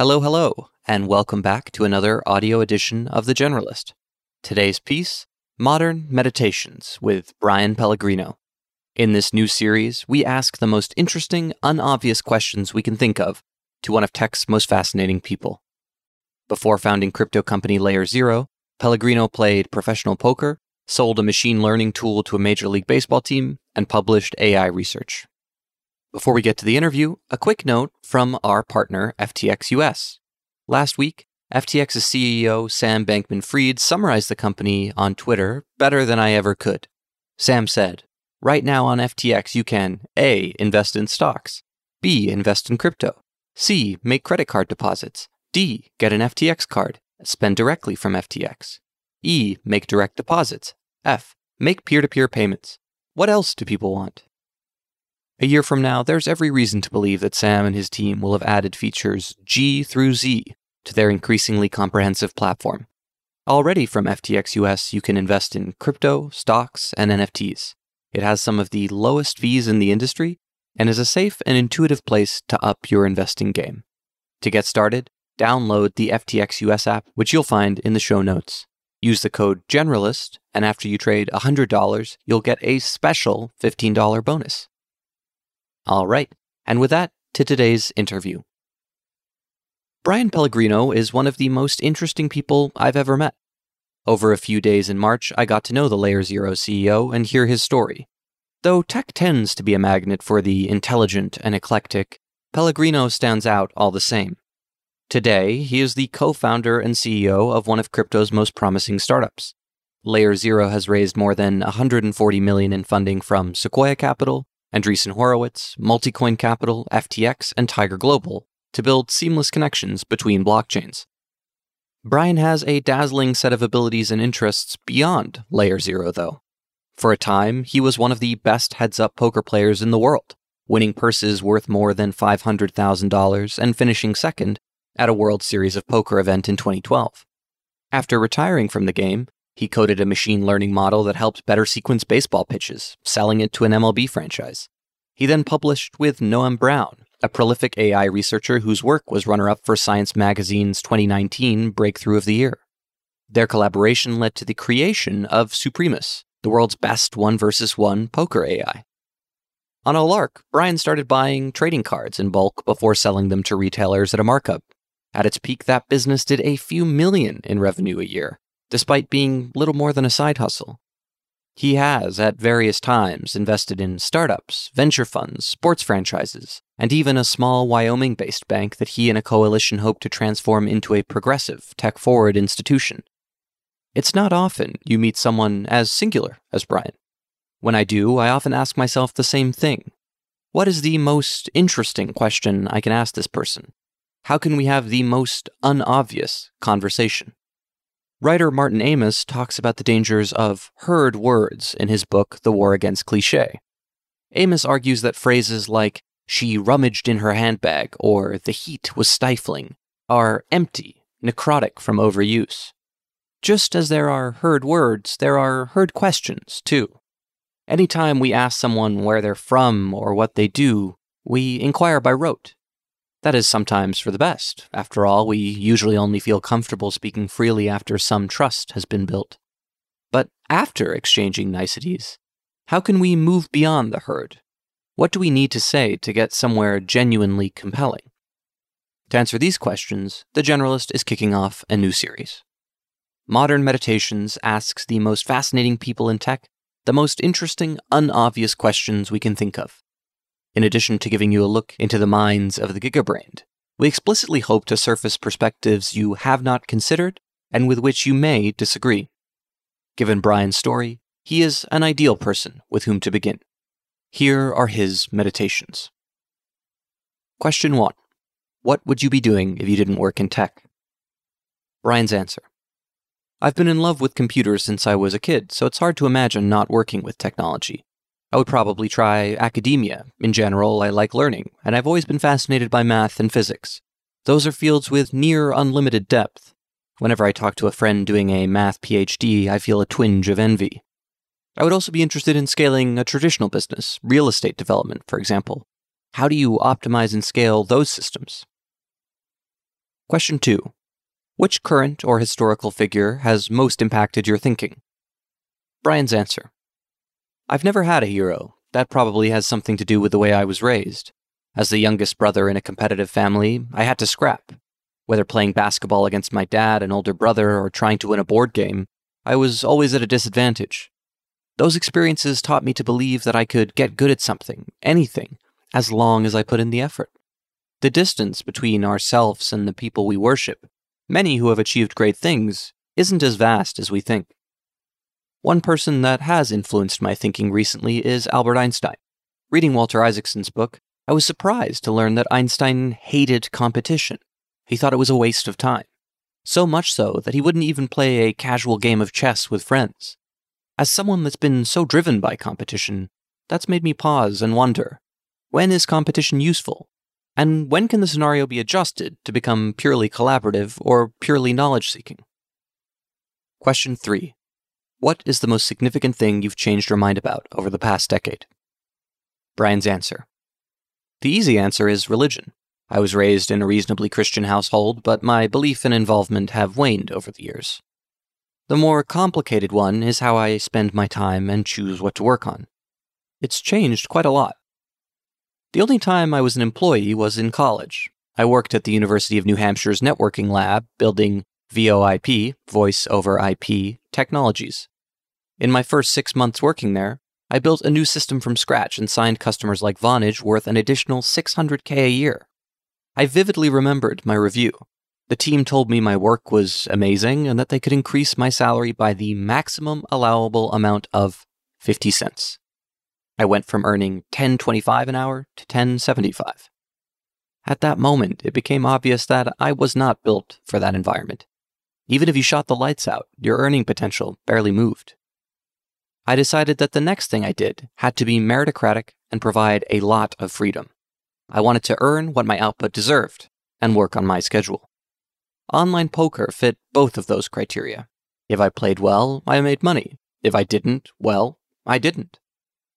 Hello, hello, and welcome back to another audio edition of The Generalist. Today's piece, Modern Meditations with Bryan Pellegrino. In this new series, we ask the most interesting, unobvious questions we can think of to one of tech's most fascinating people. Before founding crypto company LayerZero, Pellegrino played professional poker, sold a machine learning tool to a Major League Baseball team, and published AI research. Before we get to the interview, a quick note from our partner, FTX US. Last week, FTX's CEO, Sam Bankman-Fried, summarized the company on Twitter better than I ever could. Sam said, "Right now on FTX, you can A. Invest in stocks, B. Invest in crypto, C. Make credit card deposits, D. Get an FTX card, spend directly from FTX, E. Make direct deposits, F. Make peer-to-peer payments. What else do people want?" A year from now, there's every reason to believe that Sam and his team will have added features G through Z to their increasingly comprehensive platform. Already from FTX US, you can invest in crypto, stocks, and NFTs. It has some of the lowest fees in the industry and is a safe and intuitive place to up your investing game. To get started, download the FTX US app, which you'll find in the show notes. Use the code GENERALIST, and after you trade $100, you'll get a special $15 bonus. All right, and with that, to today's interview. Bryan Pellegrino is one of the most interesting people I've ever met. Over a few days in March, I got to know the LayerZero CEO and hear his story. Though tech tends to be a magnet for the intelligent and eclectic, Pellegrino stands out all the same. Today, he is the co-founder and CEO of one of crypto's most promising startups. LayerZero has raised more than $140 million in funding from Sequoia Capital, Andreessen Horowitz, Multicoin Capital, FTX, and Tiger Global to build seamless connections between blockchains. Bryan has a dazzling set of abilities and interests beyond LayerZero, though. For a time, he was one of the best heads-up poker players in the world, winning purses worth more than $500,000 and finishing second at a World Series of Poker event in 2012. After retiring from the game, he coded a machine learning model that helped better sequence baseball pitches, selling it to an MLB franchise. He then published with Noam Brown, a prolific AI researcher whose work was runner-up for Science Magazine's 2019 Breakthrough of the Year. Their collaboration led to the creation of Supremus, the world's best 1-versus-1 poker AI. On a lark, Bryan started buying trading cards in bulk before selling them to retailers at a markup. At its peak, that business did a few million in revenue a year, despite being little more than a side hustle. He has, at various times, invested in startups, venture funds, sports franchises, and even a small Wyoming-based bank that he and a coalition hope to transform into a progressive, tech-forward institution. It's not often you meet someone as singular as Bryan. When I do, I often ask myself the same thing. What is the most interesting question I can ask this person? How can we have the most unobvious conversation? Writer Martin Amis talks about the dangers of heard words in his book, The War Against Cliché. Amis argues that phrases like, "she rummaged in her handbag," or "the heat was stifling," are empty, necrotic from overuse. Just as there are heard words, there are heard questions, too. Anytime we ask someone where they're from or what they do, we inquire by rote. That is sometimes for the best. After all, we usually only feel comfortable speaking freely after some trust has been built. But after exchanging niceties, how can we move beyond the herd? What do we need to say to get somewhere genuinely compelling? To answer these questions, The Generalist is kicking off a new series. Modern Meditations asks the most fascinating people in tech the most interesting, unobvious questions we can think of. In addition to giving you a look into the minds of the gigabrained, we explicitly hope to surface perspectives you have not considered and with which you may disagree. Given Bryan's story, he is an ideal person with whom to begin. Here are his meditations. Question 1. What would you be doing if you didn't work in tech? Bryan's answer. I've been in love with computers since I was a kid, so it's hard to imagine not working with technology. I would probably try academia. In general, I like learning, and I've always been fascinated by math and physics. Those are fields with near unlimited depth. Whenever I talk to a friend doing a math PhD, I feel a twinge of envy. I would also be interested in scaling a traditional business, real estate development, for example. How do you optimize and scale those systems? Question 2. Which current or historical figure has most impacted your thinking? Bryan's answer. I've never had a hero. That probably has something to do with the way I was raised. As the youngest brother in a competitive family, I had to scrap. Whether playing basketball against my dad, an older brother, or trying to win a board game, I was always at a disadvantage. Those experiences taught me to believe that I could get good at something, anything, as long as I put in the effort. The distance between ourselves and the people we worship, many who have achieved great things, isn't as vast as we think. One person that has influenced my thinking recently is Albert Einstein. Reading Walter Isaacson's book, I was surprised to learn that Einstein hated competition. He thought it was a waste of time. So much so that he wouldn't even play a casual game of chess with friends. As someone that's been so driven by competition, that's made me pause and wonder, when is competition useful? And when can the scenario be adjusted to become purely collaborative or purely knowledge-seeking? Question 3. What is the most significant thing you've changed your mind about over the past decade? Bryan's answer. The easy answer is religion. I was raised in a reasonably Christian household, but my belief and involvement have waned over the years. The more complicated one is how I spend my time and choose what to work on. It's changed quite a lot. The only time I was an employee was in college. I worked at the University of New Hampshire's networking lab, building VoIP, Voice over IP, technologies. In my first 6 months working there, I built a new system from scratch and signed customers like Vonage worth an additional $600K a year. I vividly remembered my review. The team told me my work was amazing and that they could increase my salary by the maximum allowable amount of 50 cents. I went from earning $10.25 an hour to $10.75. At that moment, it became obvious that I was not built for that environment. Even if you shot the lights out, your earning potential barely moved. I decided that the next thing I did had to be meritocratic and provide a lot of freedom. I wanted to earn what my output deserved and work on my schedule. Online poker fit both of those criteria. If I played well, I made money. If I didn't, well, I didn't.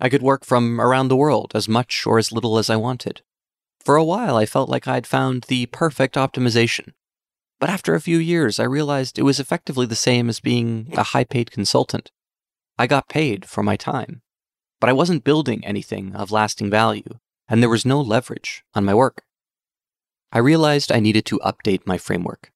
I could work from around the world as much or as little as I wanted. For a while, I felt like I'd found the perfect optimization. But after a few years, I realized it was effectively the same as being a high-paid consultant. I got paid for my time, but I wasn't building anything of lasting value, and there was no leverage on my work. I realized I needed to update my framework.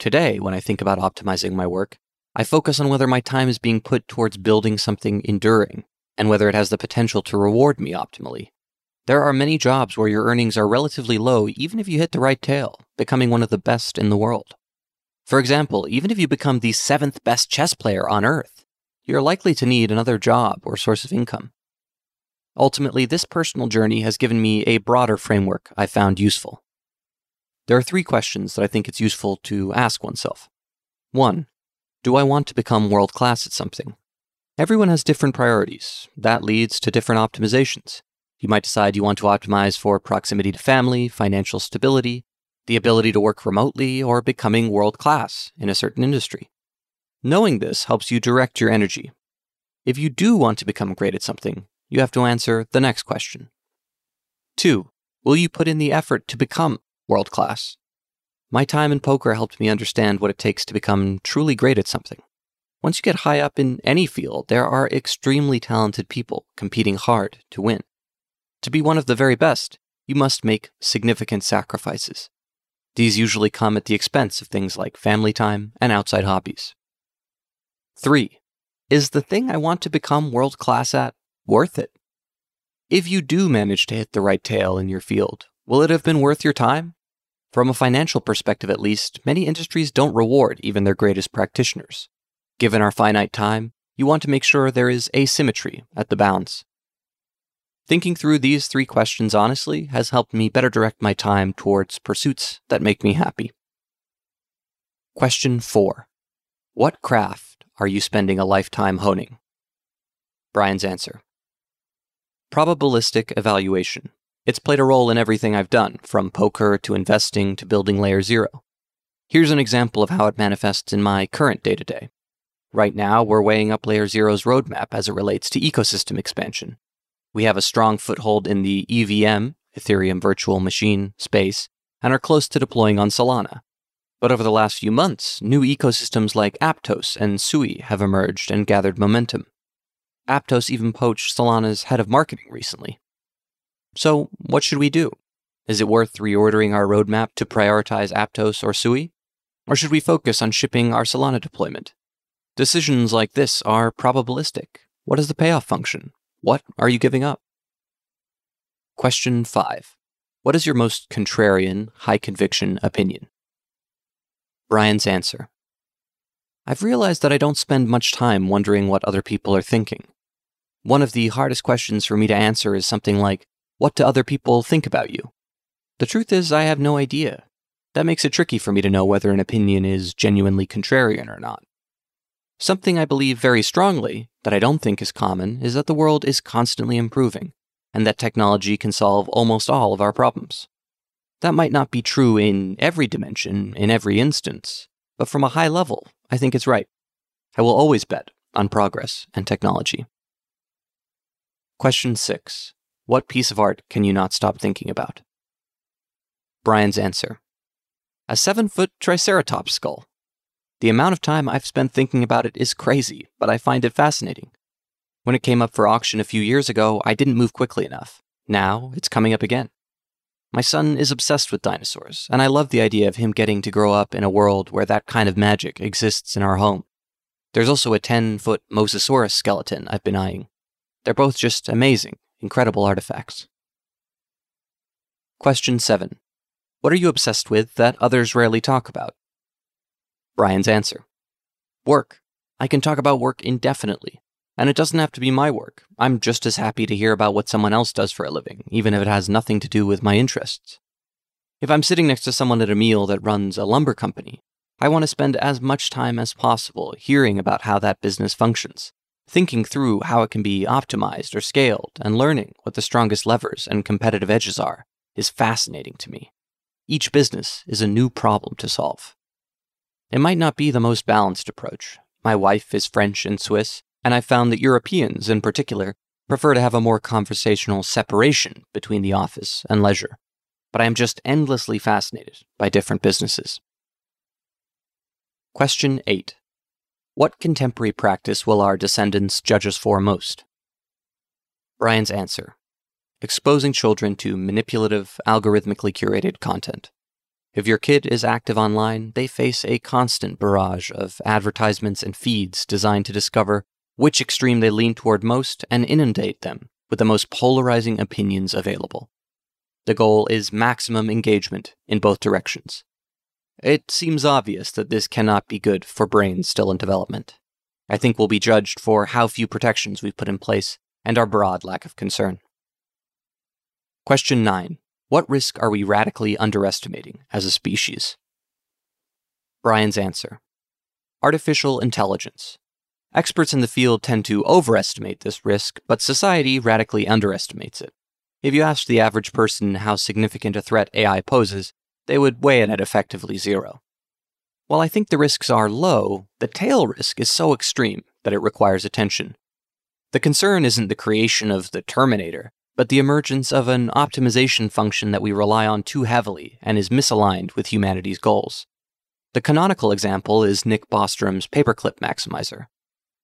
Today, when I think about optimizing my work, I focus on whether my time is being put towards building something enduring, and whether it has the potential to reward me optimally. There are many jobs where your earnings are relatively low even if you hit the right tail, becoming one of the best in the world. For example, even if you become the 7th best chess player on Earth, you're likely to need another job or source of income. Ultimately, this personal journey has given me a broader framework I found useful. There are 3 questions that I think it's useful to ask oneself. 1. Do I want to become world-class at something? Everyone has different priorities. That leads to different optimizations. You might decide you want to optimize for proximity to family, financial stability, the ability to work remotely, or becoming world-class in a certain industry. Knowing this helps you direct your energy. If you do want to become great at something, you have to answer the next question. 2. Will you put in the effort to become world-class? My time in poker helped me understand what it takes to become truly great at something. Once you get high up in any field, there are extremely talented people competing hard to win. To be one of the very best, you must make significant sacrifices. These usually come at the expense of things like family time and outside hobbies. 3. Is the thing I want to become world-class at worth it? If you do manage to hit the right tail in your field, will it have been worth your time? From a financial perspective at least, many industries don't reward even their greatest practitioners. Given our finite time, you want to make sure there is asymmetry at the bounds. Thinking through these 3 questions honestly has helped me better direct my time towards pursuits that make me happy. Question 4. What craft are you spending a lifetime honing? Bryan's answer. Probabilistic evaluation. It's played a role in everything I've done, from poker to investing to building LayerZero. Here's an example of how it manifests in my current day-to-day. Right now, we're weighing up LayerZero's roadmap as it relates to ecosystem expansion. We have a strong foothold in the EVM, Ethereum Virtual Machine, space, and are close to deploying on Solana. But over the last few months, new ecosystems like Aptos and Sui have emerged and gathered momentum. Aptos even poached Solana's head of marketing recently. So, what should we do? Is it worth reordering our roadmap to prioritize Aptos or Sui? Or should we focus on shipping our Solana deployment? Decisions like this are probabilistic. What is the payoff function? What are you giving up? Question 5. What is your most contrarian, high-conviction opinion? Bryan's answer. I've realized that I don't spend much time wondering what other people are thinking. One of the hardest questions for me to answer is something like, what do other people think about you? The truth is, I have no idea. That makes it tricky for me to know whether an opinion is genuinely contrarian or not. Something I believe very strongly, that I don't think is common, is that the world is constantly improving, and that technology can solve almost all of our problems. That might not be true in every dimension, in every instance, but from a high level, I think it's right. I will always bet on progress and technology. Question 6. What piece of art can you not stop thinking about? Bryan's answer. A 7-foot triceratops skull. The amount of time I've spent thinking about it is crazy, but I find it fascinating. When it came up for auction a few years ago, I didn't move quickly enough. Now, it's coming up again. My son is obsessed with dinosaurs, and I love the idea of him getting to grow up in a world where that kind of magic exists in our home. There's also a 10-foot Mosasaurus skeleton I've been eyeing. They're both just amazing, incredible artifacts. Question 7. What are you obsessed with that others rarely talk about? Bryan's answer. Work. I can talk about work indefinitely. And it doesn't have to be my work. I'm just as happy to hear about what someone else does for a living, even if it has nothing to do with my interests. If I'm sitting next to someone at a meal that runs a lumber company, I want to spend as much time as possible hearing about how that business functions, thinking through how it can be optimized or scaled, and learning what the strongest levers and competitive edges are is fascinating to me. Each business is a new problem to solve. It might not be the most balanced approach. My wife is French and Swiss, and I found that Europeans, in particular, prefer to have a more conversational separation between the office and leisure. But I am just endlessly fascinated by different businesses. Question 8. What contemporary practice will our descendants judge us for most? Bryan's answer. Exposing children to manipulative, algorithmically curated content. If your kid is active online, they face a constant barrage of advertisements and feeds designed to discover which extreme they lean toward most, and inundate them with the most polarizing opinions available. The goal is maximum engagement in both directions. It seems obvious that this cannot be good for brains still in development. I think we'll be judged for how few protections we've put in place and our broad lack of concern. Question 9. What risk are we radically underestimating as a species? Bryan's answer. Artificial intelligence. Experts in the field tend to overestimate this risk, but society radically underestimates it. If you asked the average person how significant a threat AI poses, they would weigh it at effectively zero. While I think the risks are low, the tail risk is so extreme that it requires attention. The concern isn't the creation of the Terminator, but the emergence of an optimization function that we rely on too heavily and is misaligned with humanity's goals. The canonical example is Nick Bostrom's paperclip maximizer.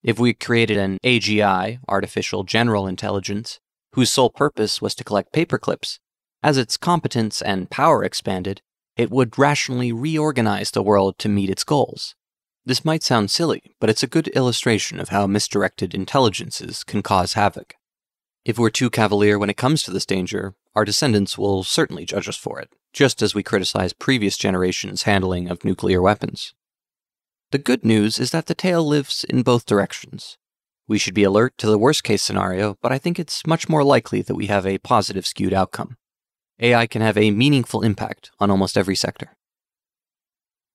If we created an AGI, artificial general intelligence, whose sole purpose was to collect paperclips, as its competence and power expanded, it would rationally reorganize the world to meet its goals. This might sound silly, but it's a good illustration of how misdirected intelligences can cause havoc. If we're too cavalier when it comes to this danger, our descendants will certainly judge us for it, just as we criticize previous generations' handling of nuclear weapons. The good news is that the tail lives in both directions. We should be alert to the worst-case scenario, but I think it's much more likely that we have a positive skewed outcome. AI can have a meaningful impact on almost every sector.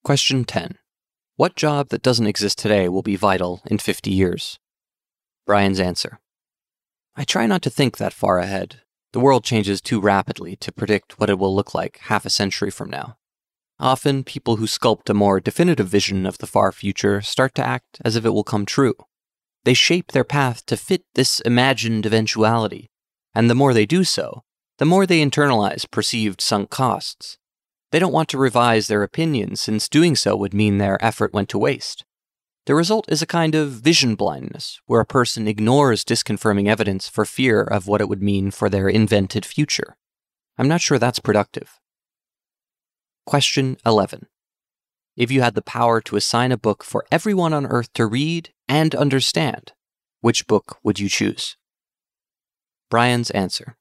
Question 10. What job that doesn't exist today will be vital in 50 years? Bryan's answer. I try not to think that far ahead. The world changes too rapidly to predict what it will look like half a century from now. Often, people who sculpt a more definitive vision of the far future start to act as if it will come true. They shape their path to fit this imagined eventuality, and the more they do so, the more they internalize perceived sunk costs. They don't want to revise their opinion, since doing so would mean their effort went to waste. The result is a kind of vision blindness, where a person ignores disconfirming evidence for fear of what it would mean for their invented future. I'm not sure that's productive. Question 11. If you had the power to assign a book for everyone on Earth to read and understand, which book would you choose? Bryan's answer.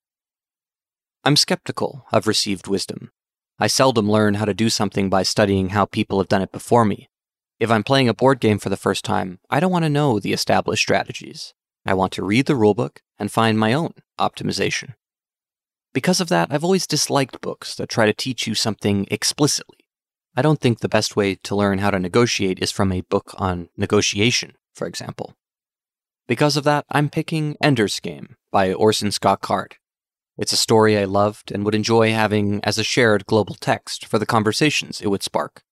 I'm skeptical of received wisdom. I seldom learn how to do something by studying how people have done it before me. If I'm playing a board game for the first time, I don't want to know the established strategies. I want to read the rulebook and find my own optimization. Because of that, I've always disliked books that try to teach you something explicitly. I don't think the best way to learn how to negotiate is from a book on negotiation, for example. Because of that, I'm picking Ender's Game by Orson Scott Card. It's a story I loved and would enjoy having as a shared global text for the conversations it would spark.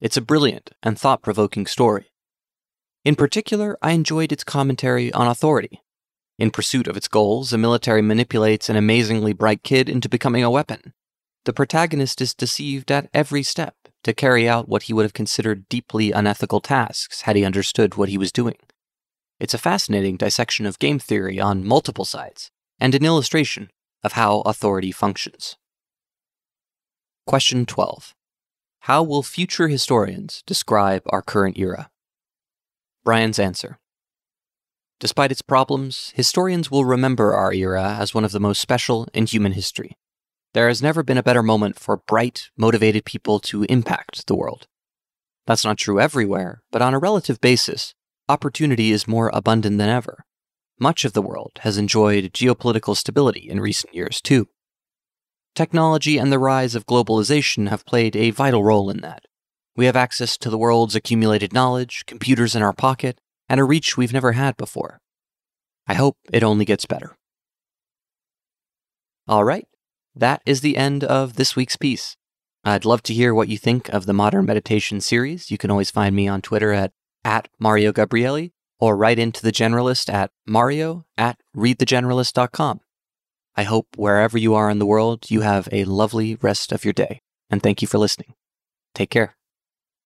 It's a brilliant and thought-provoking story. In particular, I enjoyed its commentary on authority. In pursuit of its goals, a military manipulates an amazingly bright kid into becoming a weapon. The protagonist is deceived at every step to carry out what he would have considered deeply unethical tasks had he understood what he was doing. It's a fascinating dissection of game theory on multiple sides, and an illustration of how authority functions. Question 12. How will future historians describe our current era? Bryan's answer. Despite its problems, historians will remember our era as one of the most special in human history. There has never been a better moment for bright, motivated people to impact the world. That's not true everywhere, but on a relative basis, opportunity is more abundant than ever. Much of the world has enjoyed geopolitical stability in recent years, too. Technology and the rise of globalization have played a vital role in that. We have access to the world's accumulated knowledge, computers in our pocket, and a reach we've never had before. I hope it only gets better. All right, that is the end of this week's piece. I'd love to hear what you think of the Modern Meditation series. You can always find me on Twitter at mariogabriele, or write into The Generalist at mario@readthegeneralist.com. I hope wherever you are in the world, you have a lovely rest of your day, and thank you for listening. Take care.